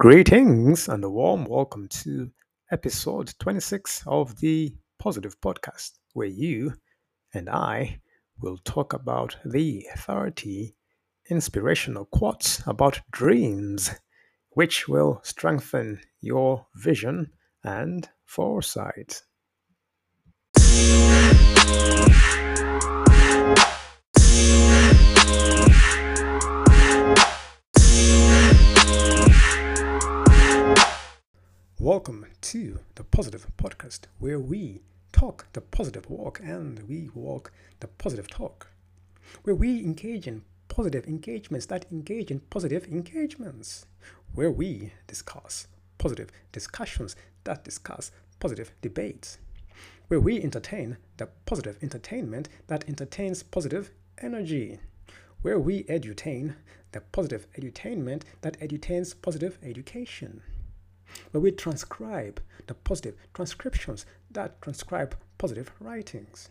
Greetings and a warm welcome to episode 26 of the Positive Podcast, where you and I will talk about the 30 inspirational quotes about dreams, which will strengthen your vision and foresight. Welcome to the Positive Podcast, where we talk the positive walk and we walk the positive talk, where we engage in positive engagements that engage in positive engagements, where we discuss positive discussions that discuss positive debates, where we entertain the positive entertainment that entertains positive energy, where we edutain the positive edutainment that edutains positive education, where we transcribe the positive transcriptions that transcribe positive writings,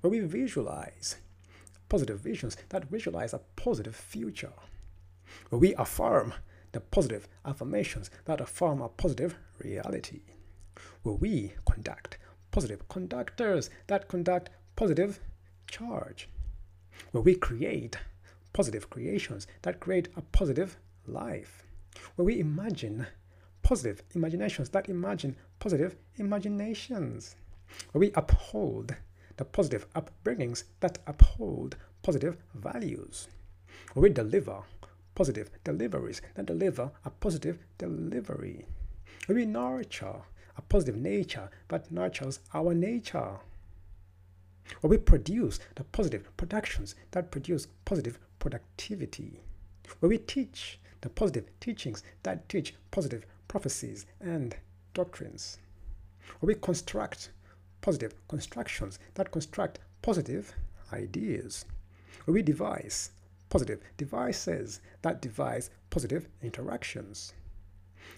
where we visualize positive visions that visualize a positive future, where we affirm the positive affirmations that affirm a positive reality, where we conduct positive conductors that conduct positive charge, where we create positive creations that create a positive life, where we imagine positive imaginations that imagine positive imaginations, where we uphold the positive upbringings that uphold positive values, where we deliver positive deliveries that deliver a positive delivery, where we nurture a positive nature that nurtures our nature, where we produce the positive productions that produce positive productivity, where we teach the positive teachings that teach positive prophecies and doctrines, where we construct positive constructions that construct positive ideas, where we devise positive devices that devise positive interactions,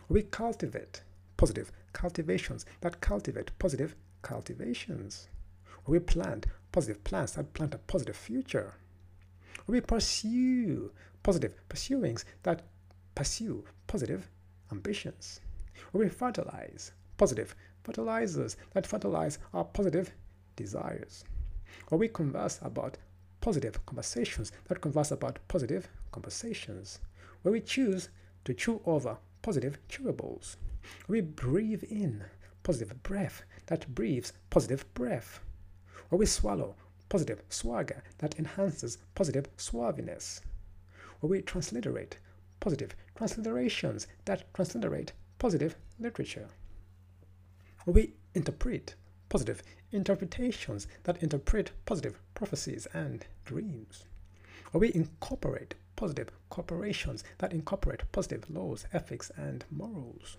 where we cultivate positive cultivations that cultivate positive cultivations, where we plant positive plants that plant a positive future, where we pursue positive pursuings that pursue positive ambitions, where we fertilize positive fertilizers that fertilize our positive desires, where we converse about positive conversations that converse about positive conversations, where we choose to chew over positive chewables, where we breathe in positive breath that breathes positive breath, where we swallow positive swagger that enhances positive suaviness, where we transliterate positive transliterations that transliterate positive literature, where we interpret positive interpretations that interpret positive prophecies and dreams, where we incorporate positive corporations that incorporate positive laws, ethics, and morals,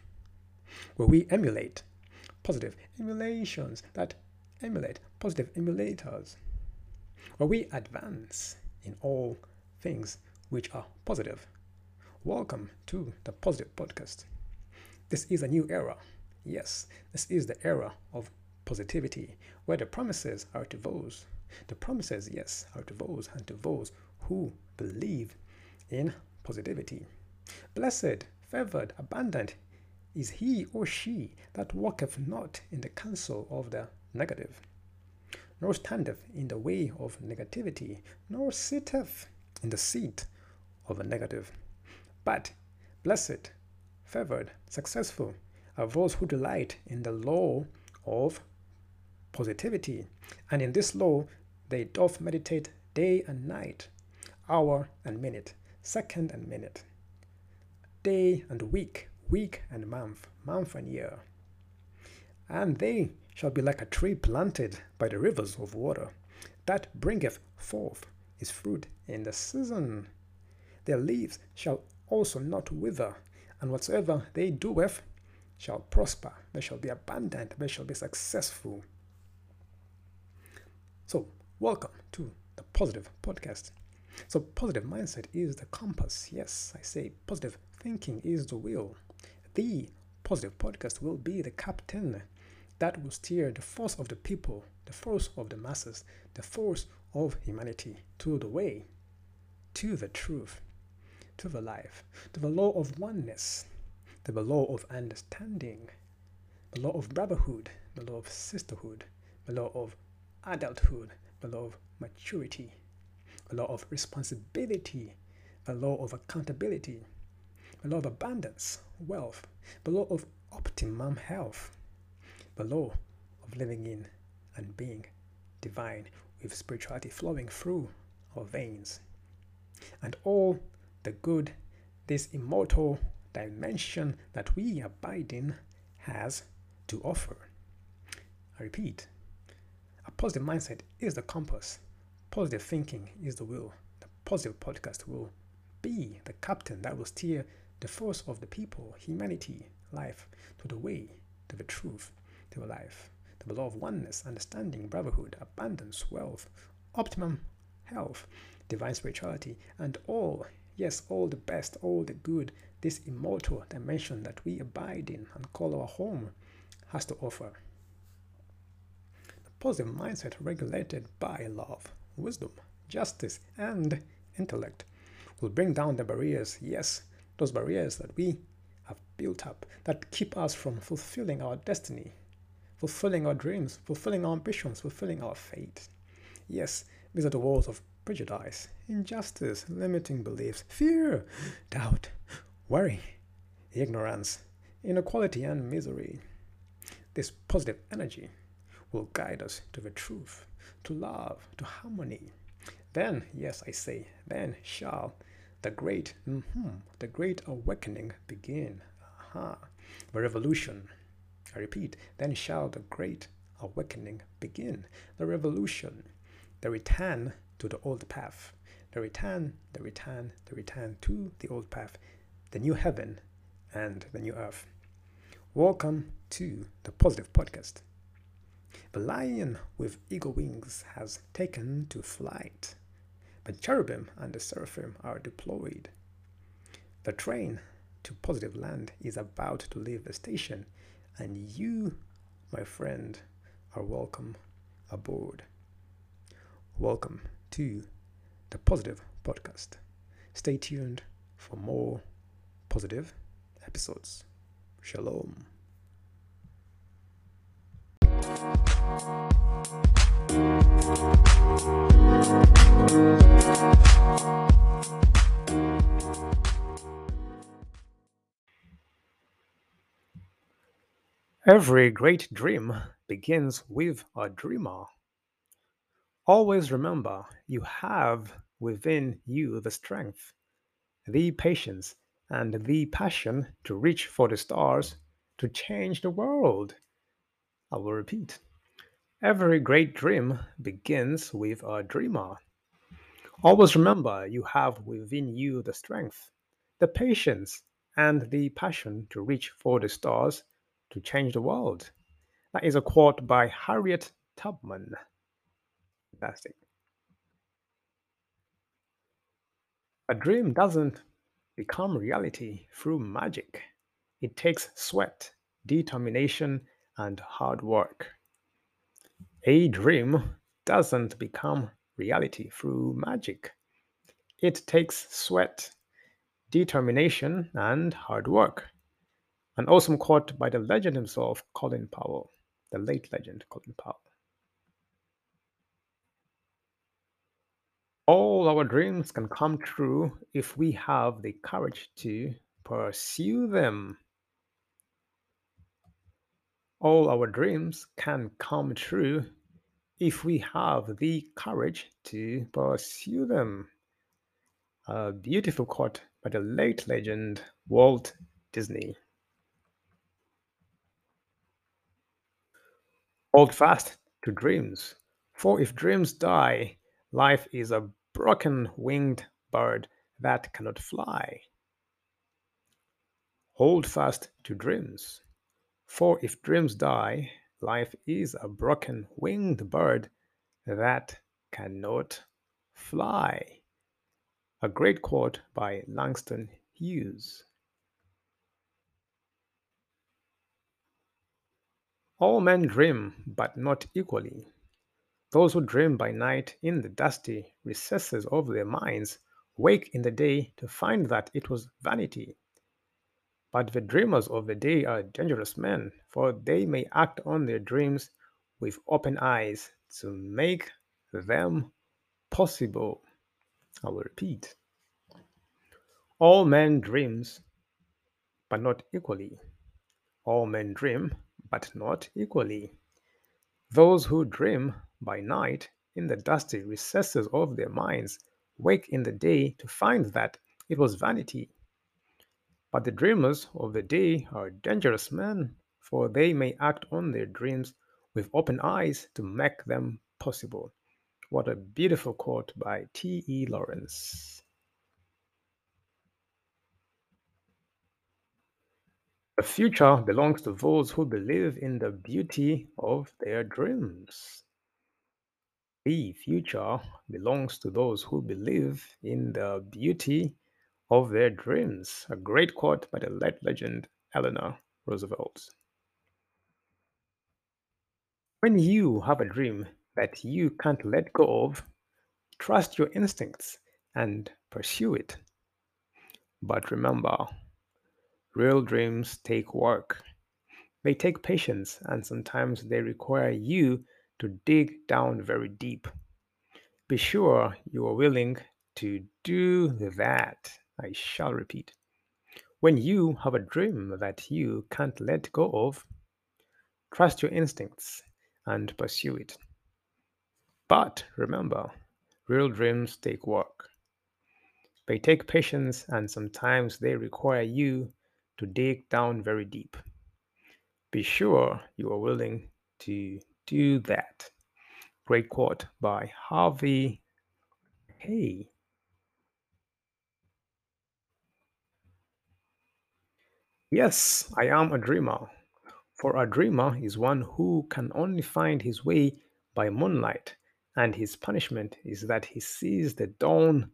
where we emulate positive emulations that emulate positive emulators, where we advance in all things which are positive. Welcome to the Positive Podcast. This is a new era. Yes, this is the era of positivity, where the promises are to those. The promises, yes, are to those and to those who believe in positivity. Blessed, favored, abundant is he or she that walketh not in the counsel of the negative, nor standeth in the way of negativity, nor sitteth in the seat of the negative. But blessed, favored, successful are those who delight in the law of positivity, and in this law they doth meditate day and night, hour and minute, second and minute, day and week, week and month, month and year. And they shall be like a tree planted by the rivers of water, that bringeth forth its fruit in the season. Their leaves shall also not wither, and whatsoever they doeth shall prosper. They shall be abundant, they shall be successful. So, welcome to the Positive Podcast. So, positive mindset is the compass. Yes, I say positive thinking is the wheel. The Positive Podcast will be the captain that will steer the force of the people, the force of the masses, the force of humanity to the way, to the truth, to the life, to the law of oneness, the law of understanding, the law of brotherhood, the law of sisterhood, the law of adulthood, the law of maturity, the law of responsibility, the law of accountability, the law of abundance, wealth, the law of optimum health, the law of living in and being divine, with spirituality flowing through our veins, and all the good this immortal dimension that we abide in has to offer. I repeat, a positive mindset is the compass, positive thinking is the will. The Positive Podcast will be the captain that will steer the force of the people, humanity, life, to the way, to the truth, to the life, to the law of oneness, understanding, brotherhood, abundance, wealth, optimum health, divine spirituality, and all, yes, all the best, all the good, this immortal dimension that we abide in and call our home has to offer. The positive mindset, regulated by love, wisdom, justice, and intellect, will bring down the barriers, yes, those barriers that we have built up that keep us from fulfilling our destiny, fulfilling our dreams, fulfilling our ambitions, fulfilling our fate. Yes, these are the walls of prejudice, injustice, limiting beliefs, fear, doubt, worry, ignorance, inequality, and misery. This positive energy will guide us to the truth, to love, to harmony. Then, yes, I say, then shall the great awakening begin. The revolution. I repeat, then shall the great awakening begin. The revolution. The return to the old path, the return to the old path, the new heaven and the new earth. Welcome to the Positive Podcast. The lion with eagle wings has taken to flight. The cherubim and the seraphim are deployed. The train to positive land is about to leave the station, and you, my friend, are welcome aboard. Welcome to the Positive Podcast. Stay tuned for more positive episodes. Shalom. Every great dream begins with a dreamer. Always remember, you have within you the strength, the patience, and the passion to reach for the stars to change the world. I will repeat. Every great dream begins with a dreamer. Always remember, you have within you the strength, the patience, and the passion to reach for the stars to change the world. That is a quote by Harriet Tubman. Fantastic. A dream doesn't become reality through magic. It takes sweat, determination, and hard work. A dream doesn't become reality through magic. It takes sweat, determination, and hard work. An awesome quote by the legend himself, Colin Powell, the late legend Colin Powell. All our dreams can come true if we have the courage to pursue them. All our dreams can come true if we have the courage to pursue them. A beautiful quote by the late legend Walt Disney. Hold fast to dreams, for if dreams die, life is a broken-winged bird that cannot fly. Hold fast to dreams, for if dreams die, life is a broken-winged bird that cannot fly. A great quote by Langston Hughes. All men dream, but not equally. Those who dream by night in the dusty recesses of their minds wake in the day to find that it was vanity. But the dreamers of the day are dangerous men, for they may act on their dreams with open eyes to make them possible. I will repeat. All men dream, but not equally. All men dream, but not equally. Those who dream by night in the dusty recesses of their minds wake in the day to find that it was vanity. But the dreamers of the day are dangerous men, for they may act on their dreams with open eyes to make them possible. What a beautiful quote by T.E. Lawrence. The future belongs to those who believe in the beauty of their dreams. The future belongs to those who believe in the beauty of their dreams. A great quote by the late legend Eleanor Roosevelt. When you have a dream that you can't let go of, trust your instincts and pursue it. But remember, real dreams take work. They take patience, and sometimes they require you to dig down very deep. Be sure you are willing to do that. I shall repeat. When you have a dream that you can't let go of, trust your instincts and pursue it. But remember, real dreams take work. They take patience, and sometimes they require you to dig down very deep. Be sure you are willing to do that. Great quote by Harvey Hay. Yes, I am a dreamer, for a dreamer is one who can only find his way by moonlight, and his punishment is that he sees the dawn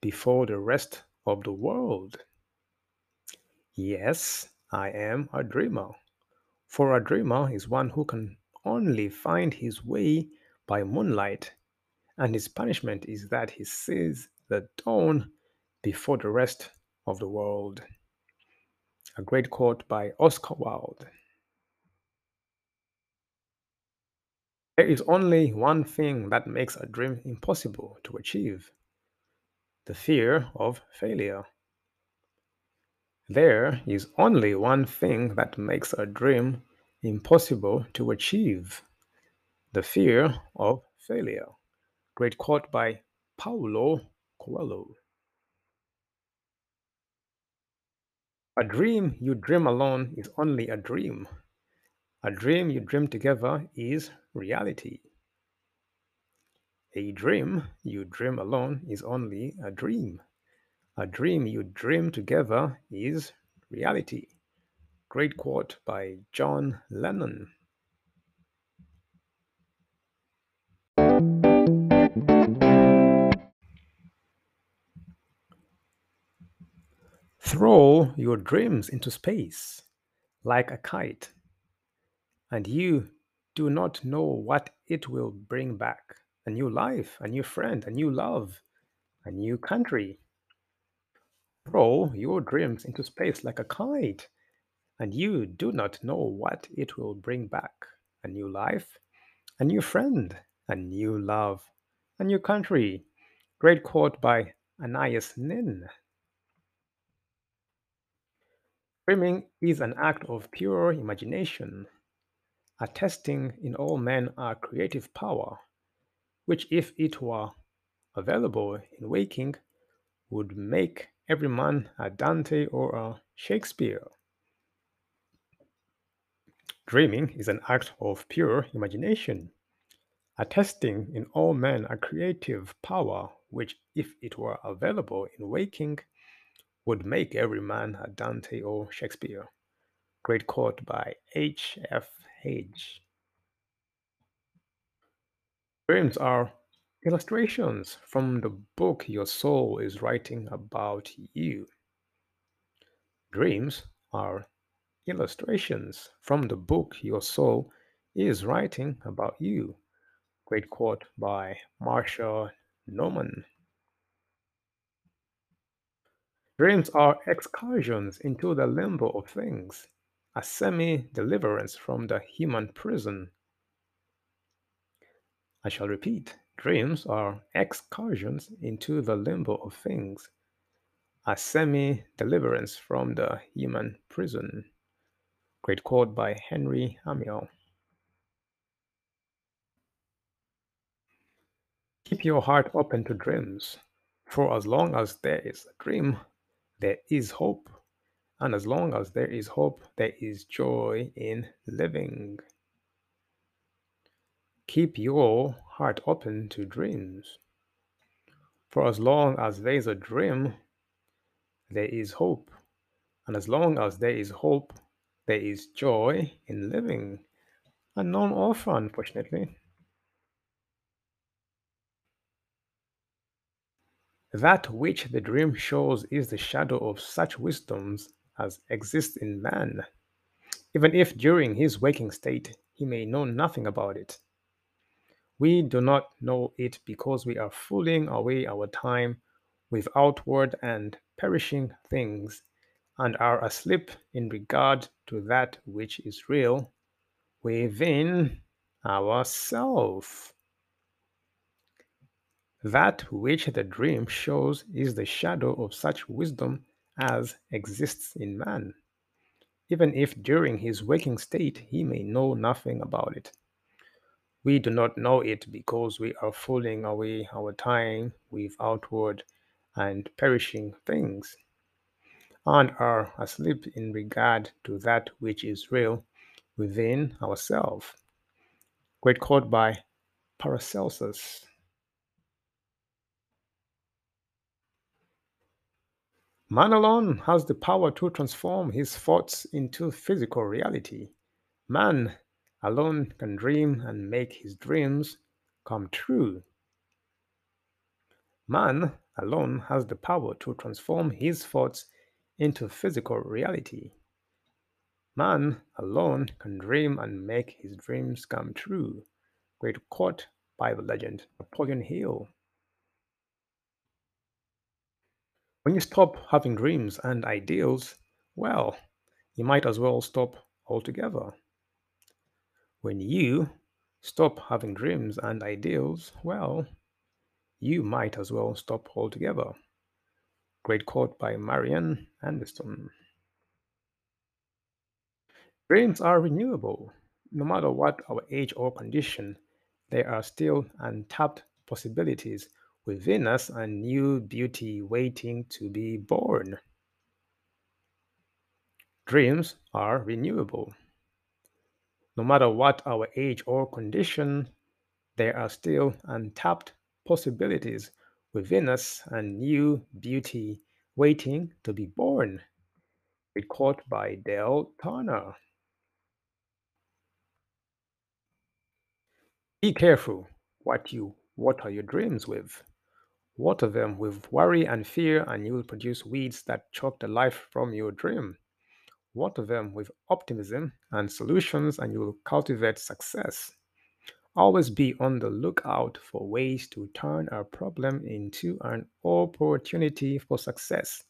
before the rest of the world. Yes, I am a dreamer, for a dreamer is one who can only find his way by moonlight, and his punishment is that he sees the dawn before the rest of the world. A great quote by Oscar Wilde. There is only one thing that makes a dream impossible to achieve: the fear of failure. There is only one thing that makes a dream impossible to achieve: the fear of failure. Great quote by Paulo Coelho. A dream you dream alone is only a dream. A dream you dream together is reality. A dream you dream alone is only a dream. A dream you dream together is reality. Great quote by John Lennon. Throw your dreams into space like a kite, and you do not know what it will bring back: a new life, a new friend, a new love, a new country. Throw your dreams into space like a kite, and you do not know what it will bring back: a new life, a new friend, a new love, a new country. Great quote by Anais Nin. Dreaming is an act of pure imagination, attesting in all men our creative power, which, if it were available in waking, would make every man a Dante or a Shakespeare. Dreaming is an act of pure imagination, attesting in all men a creative power, which, if it were available in waking, would make every man a Dante or Shakespeare. Great quote by H. F. Hage. Dreams are illustrations from the book your soul is writing about you. Dreams are illustrations from the book your soul is writing about you. Great quote by Marsha Norman. Dreams are excursions into the limbo of things, a semi-deliverance from the human prison. I shall repeat, dreams are excursions into the limbo of things, a semi-deliverance from the human prison. Great quote by Henry Amiel. Keep your heart open to dreams. For as long as there is a dream, there is hope. And as long as there is hope, there is joy in living. Keep your heart open to dreams. For as long as there is a dream, there is hope. And as long as there is hope, there is joy in living. And none offer, unfortunately. That which the dream shows is the shadow of such wisdoms as exist in man, even if during his waking state he may know nothing about it. We do not know it because we are fooling away our time with outward and perishing things, and are asleep in regard to that which is real within ourselves. That which the dream shows is the shadow of such wisdom as exists in man, even if during his waking state he may know nothing about it. We do not know it because we are fooling away our time with outward and perishing things, and are asleep in regard to that which is real within ourselves. Great quote by Paracelsus. Man alone has the power to transform his thoughts into physical reality. Man alone can dream and make his dreams come true. Man alone has the power to transform his thoughts into physical reality. Man alone can dream and make his dreams come true. Great quote by the legend Napoleon Hill. When you stop having dreams and ideals, well, you might as well stop altogether. When you stop having dreams and ideals, well, you might as well stop altogether. Great quote by Marian Anderson. Dreams are renewable. No matter what our age or condition, there are still untapped possibilities within us and new beauty waiting to be born. Dreams are renewable. No matter what our age or condition, there are still untapped possibilities within us and new beauty waiting to be born. Recorded by Dale Turner. Be careful what you water your dreams with. Water them with worry and fear, and you will produce weeds that choke the life from your dream. Water them with optimism and solutions, and you will cultivate success. Always be on the lookout for ways to turn a problem into an opportunity for success.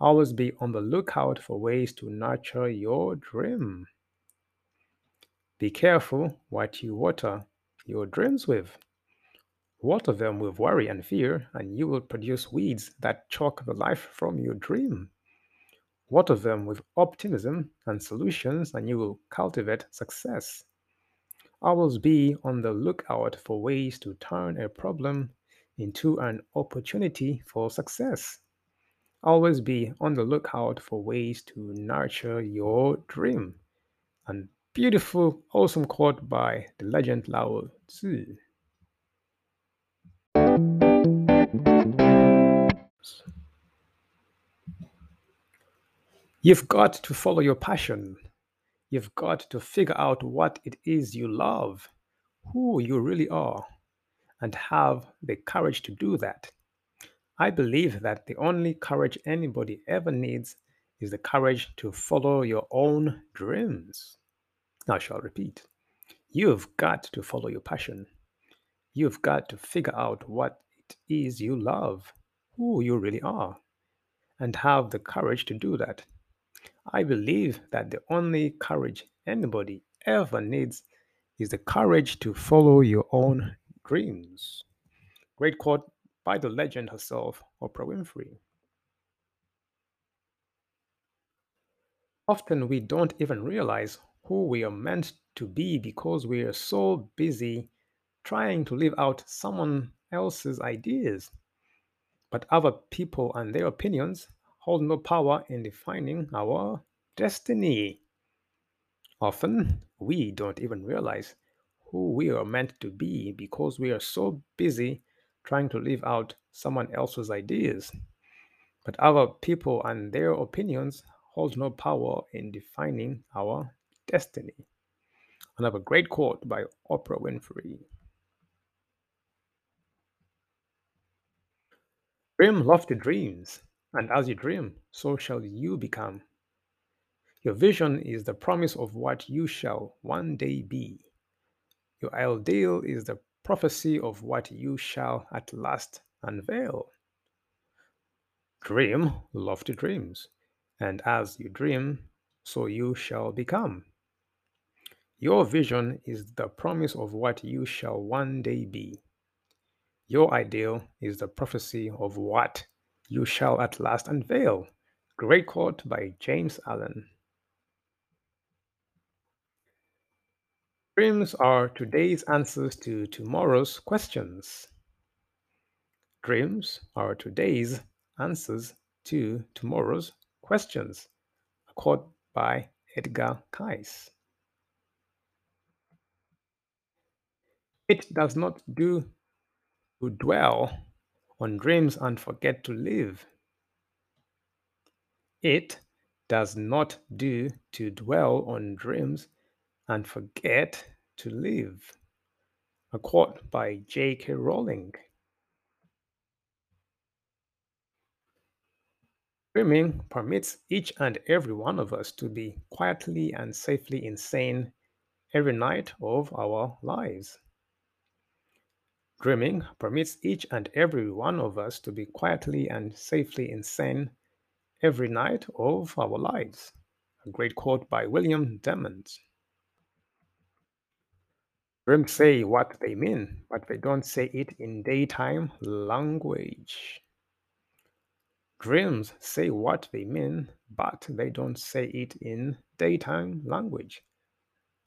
Always be on the lookout for ways to nurture your dream. Be careful what you water your dreams with. Water them with worry and fear, and you will produce weeds that choke the life from your dream. Water them with optimism and solutions, and you will cultivate success. Always be on the lookout for ways to turn a problem into an opportunity for success. Always be on the lookout for ways to nurture your dream. And beautiful, awesome quote by the legend Lao Tzu. You've got to follow your passion. You've got to figure out what it is you love, who you really are, and have the courage to do that. I believe that the only courage anybody ever needs is the courage to follow your own dreams. I shall repeat. You've got to follow your passion. You've got to figure out what it is you love, who you really are, and have the courage to do that. I believe that the only courage anybody ever needs is the courage to follow your own dreams. Great quote by the legend herself, Oprah Winfrey. Often we don't even realize who we are meant to be because we are so busy trying to live out someone else's ideas. But other people and their opinions hold no power in defining our destiny. Often we don't even realize who we are meant to be because we are so busy trying to live out someone else's ideas. But other people and their opinions holds no power in defining our destiny. Another great quote by Oprah Winfrey. Dream lofty dreams, and as you dream, so shall you become. Your vision is the promise of what you shall one day be. Your ideal is the prophecy of what you shall at last unveil. Dream lofty dreams, and as you dream, so you shall become. Your vision is the promise of what you shall one day be. Your ideal is the prophecy of what you shall at last unveil. Great quote by James Allen. Dreams are today's answers to tomorrow's questions. Dreams are today's answers to tomorrow's questions. A quote by Edgar Cayce. It does not do to dwell on dreams and forget to live. It does not do to dwell on dreams and forget to live. A quote by J.K. Rowling. Dreaming permits each and every one of us to be quietly and safely insane every night of our lives. Dreaming permits each and every one of us to be quietly and safely insane every night of our lives. A great quote by William Dement. Dreams say what they mean, but they don't say it in daytime language. Dreams say what they mean, but they don't say it in daytime language.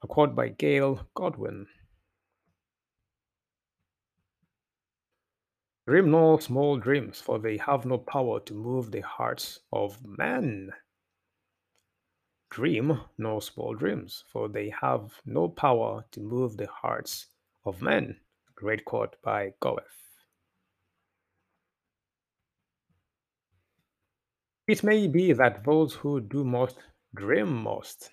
A quote by Gail Godwin. Dream no small dreams, for they have no power to move the hearts of men. Dream no small dreams, for they have no power to move the hearts of men. Great quote by Goethe. It may be that those who do most dream most.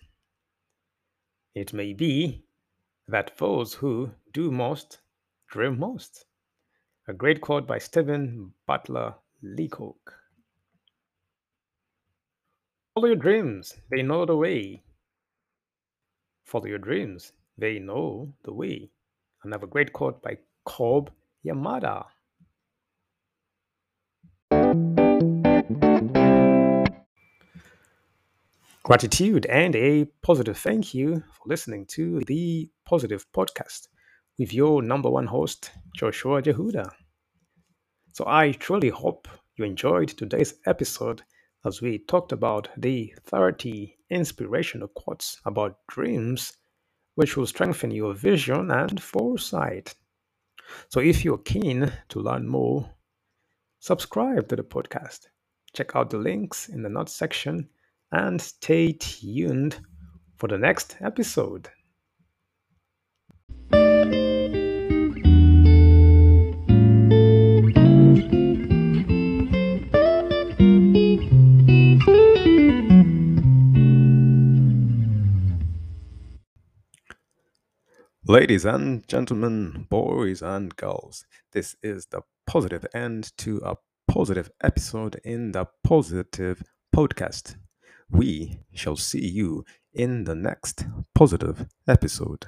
It may be that those who do most dream most. A great quote by Stephen Butler Leacock. Follow your dreams, they know the way. Follow your dreams, they know the way. Another great quote by Cob Yamada. Gratitude and a positive thank you for listening to the Positive Podcast with your number one host, Joshua Jehuda. So I truly hope you enjoyed today's episode as we talked about the 30 inspirational quotes about dreams, which will strengthen your vision and foresight. So if you're keen to learn more, subscribe to the podcast. Check out the links in the notes section and stay tuned for the next episode. Ladies and gentlemen, boys and girls, this is the positive end to a positive episode in the Positive Podcast. We shall see you in the next positive episode.